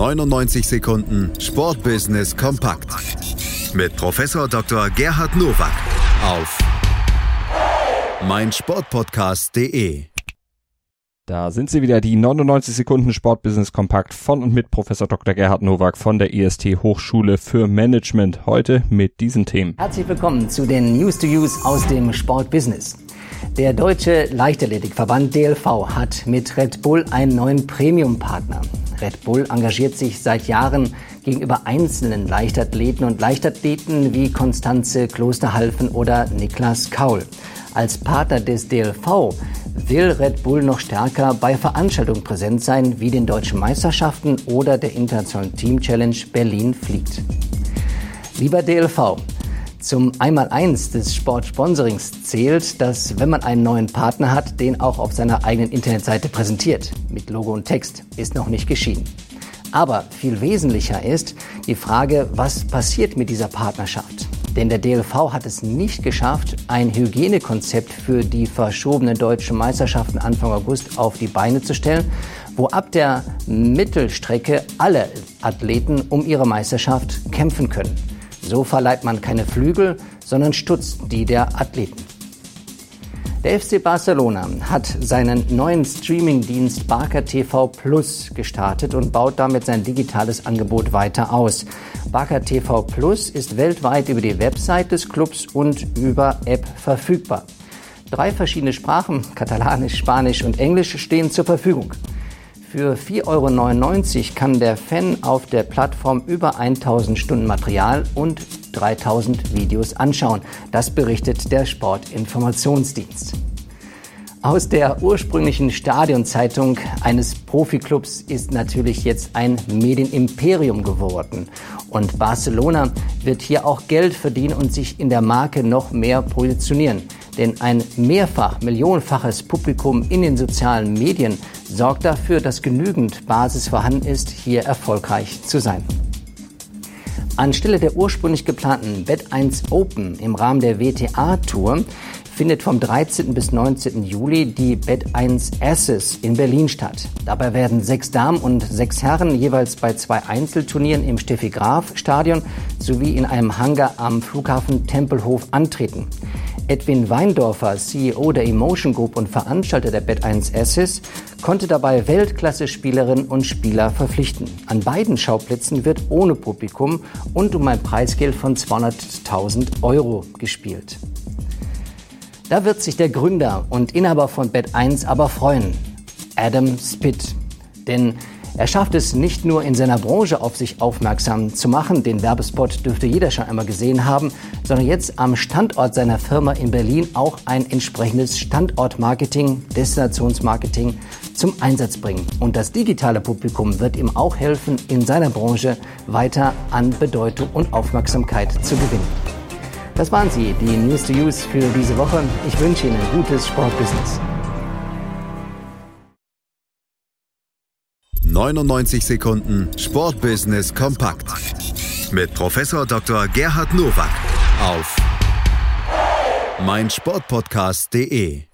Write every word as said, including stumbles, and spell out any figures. neunundneunzig Sekunden Sportbusiness kompakt mit Professor Doktor Gerhard Nowak auf mein sport podcast punkt de. Da sind sie wieder, die neunundneunzig Sekunden Sportbusiness kompakt von und mit Professor Doktor Gerhard Nowak von der I S T-Hochschule für Management. Heute mit diesen Themen. Herzlich willkommen zu den News to Use aus dem Sportbusiness. Der Deutsche Leichtathletik-Verband D L V hat mit Red Bull einen neuen Premium-Partner. Red Bull engagiert sich seit Jahren gegenüber einzelnen Leichtathleten und Leichtathleten wie Konstanze Klosterhalfen oder Niklas Kaul. Als Partner des D L V will Red Bull noch stärker bei Veranstaltungen präsent sein, wie den Deutschen Meisterschaften oder der Internationalen Team-Challenge Berlin fliegt. Lieber D L V, zum Einmaleins des Sportsponsorings zählt, dass, wenn man einen neuen Partner hat, den auch auf seiner eigenen Internetseite präsentiert. Mit Logo und Text ist noch nicht geschehen. Aber viel wesentlicher ist die Frage, was passiert mit dieser Partnerschaft? Denn der D L V hat es nicht geschafft, ein Hygienekonzept für die verschobenen deutschen Meisterschaften Anfang August auf die Beine zu stellen, wo ab der Mittelstrecke alle Athleten um ihre Meisterschaft kämpfen können. So verleiht man keine Flügel, sondern stutzt die der Athleten. Der F C Barcelona hat seinen neuen Streaming-Dienst Barca T V Plus gestartet und baut damit sein digitales Angebot weiter aus. Barca T V Plus ist weltweit über die Website des Clubs und über App verfügbar. Drei verschiedene Sprachen, Katalanisch, Spanisch und Englisch, stehen zur Verfügung. Für vier Euro neunundneunzig kann der Fan auf der Plattform über tausend Stunden Material und dreitausend Videos anschauen. Das berichtet der Sport-Informations-Dienst. Aus der ursprünglichen Stadionzeitung eines Profiklubs ist natürlich jetzt ein Medienimperium geworden. Und Barcelona wird hier auch Geld verdienen und sich in der Marke noch mehr positionieren. Denn ein mehrfach millionenfaches Publikum in den sozialen Medien sorgt dafür, dass genügend Basis vorhanden ist, hier erfolgreich zu sein. Anstelle der ursprünglich geplanten bett eins open im Rahmen der W T A-Tour findet vom dreizehnten bis neunzehnten Juli die bett eins ACES in Berlin statt. Dabei werden sechs Damen und sechs Herren jeweils bei zwei Einzelturnieren im Steffi-Graf-Stadion sowie in einem Hangar am Flughafen Tempelhof antreten. Edwin Weindorfer, C E O der Emotion Group und Veranstalter der bett eins ACES, konnte dabei Weltklasse-Spielerinnen und Spieler verpflichten. An beiden Schauplätzen wird ohne Publikum und um ein Preisgeld von zweihunderttausend Euro gespielt. Da wird sich der Gründer und Inhaber von bett eins aber freuen, Adam Spitt. Denn er schafft es nicht nur in seiner Branche auf sich aufmerksam zu machen, den Werbespot dürfte jeder schon einmal gesehen haben, sondern jetzt am Standort seiner Firma in Berlin auch ein entsprechendes Standortmarketing, Destinationsmarketing zum Einsatz bringen. Und das digitale Publikum wird ihm auch helfen, in seiner Branche weiter an Bedeutung und Aufmerksamkeit zu gewinnen. Das waren sie, die News to Use für diese Woche. Ich wünsche Ihnen gutes Sportbusiness. neunundneunzig Sekunden Sportbusiness kompakt mit Professor Doktor Gerhard Nowak auf mein sport podcast punkt de.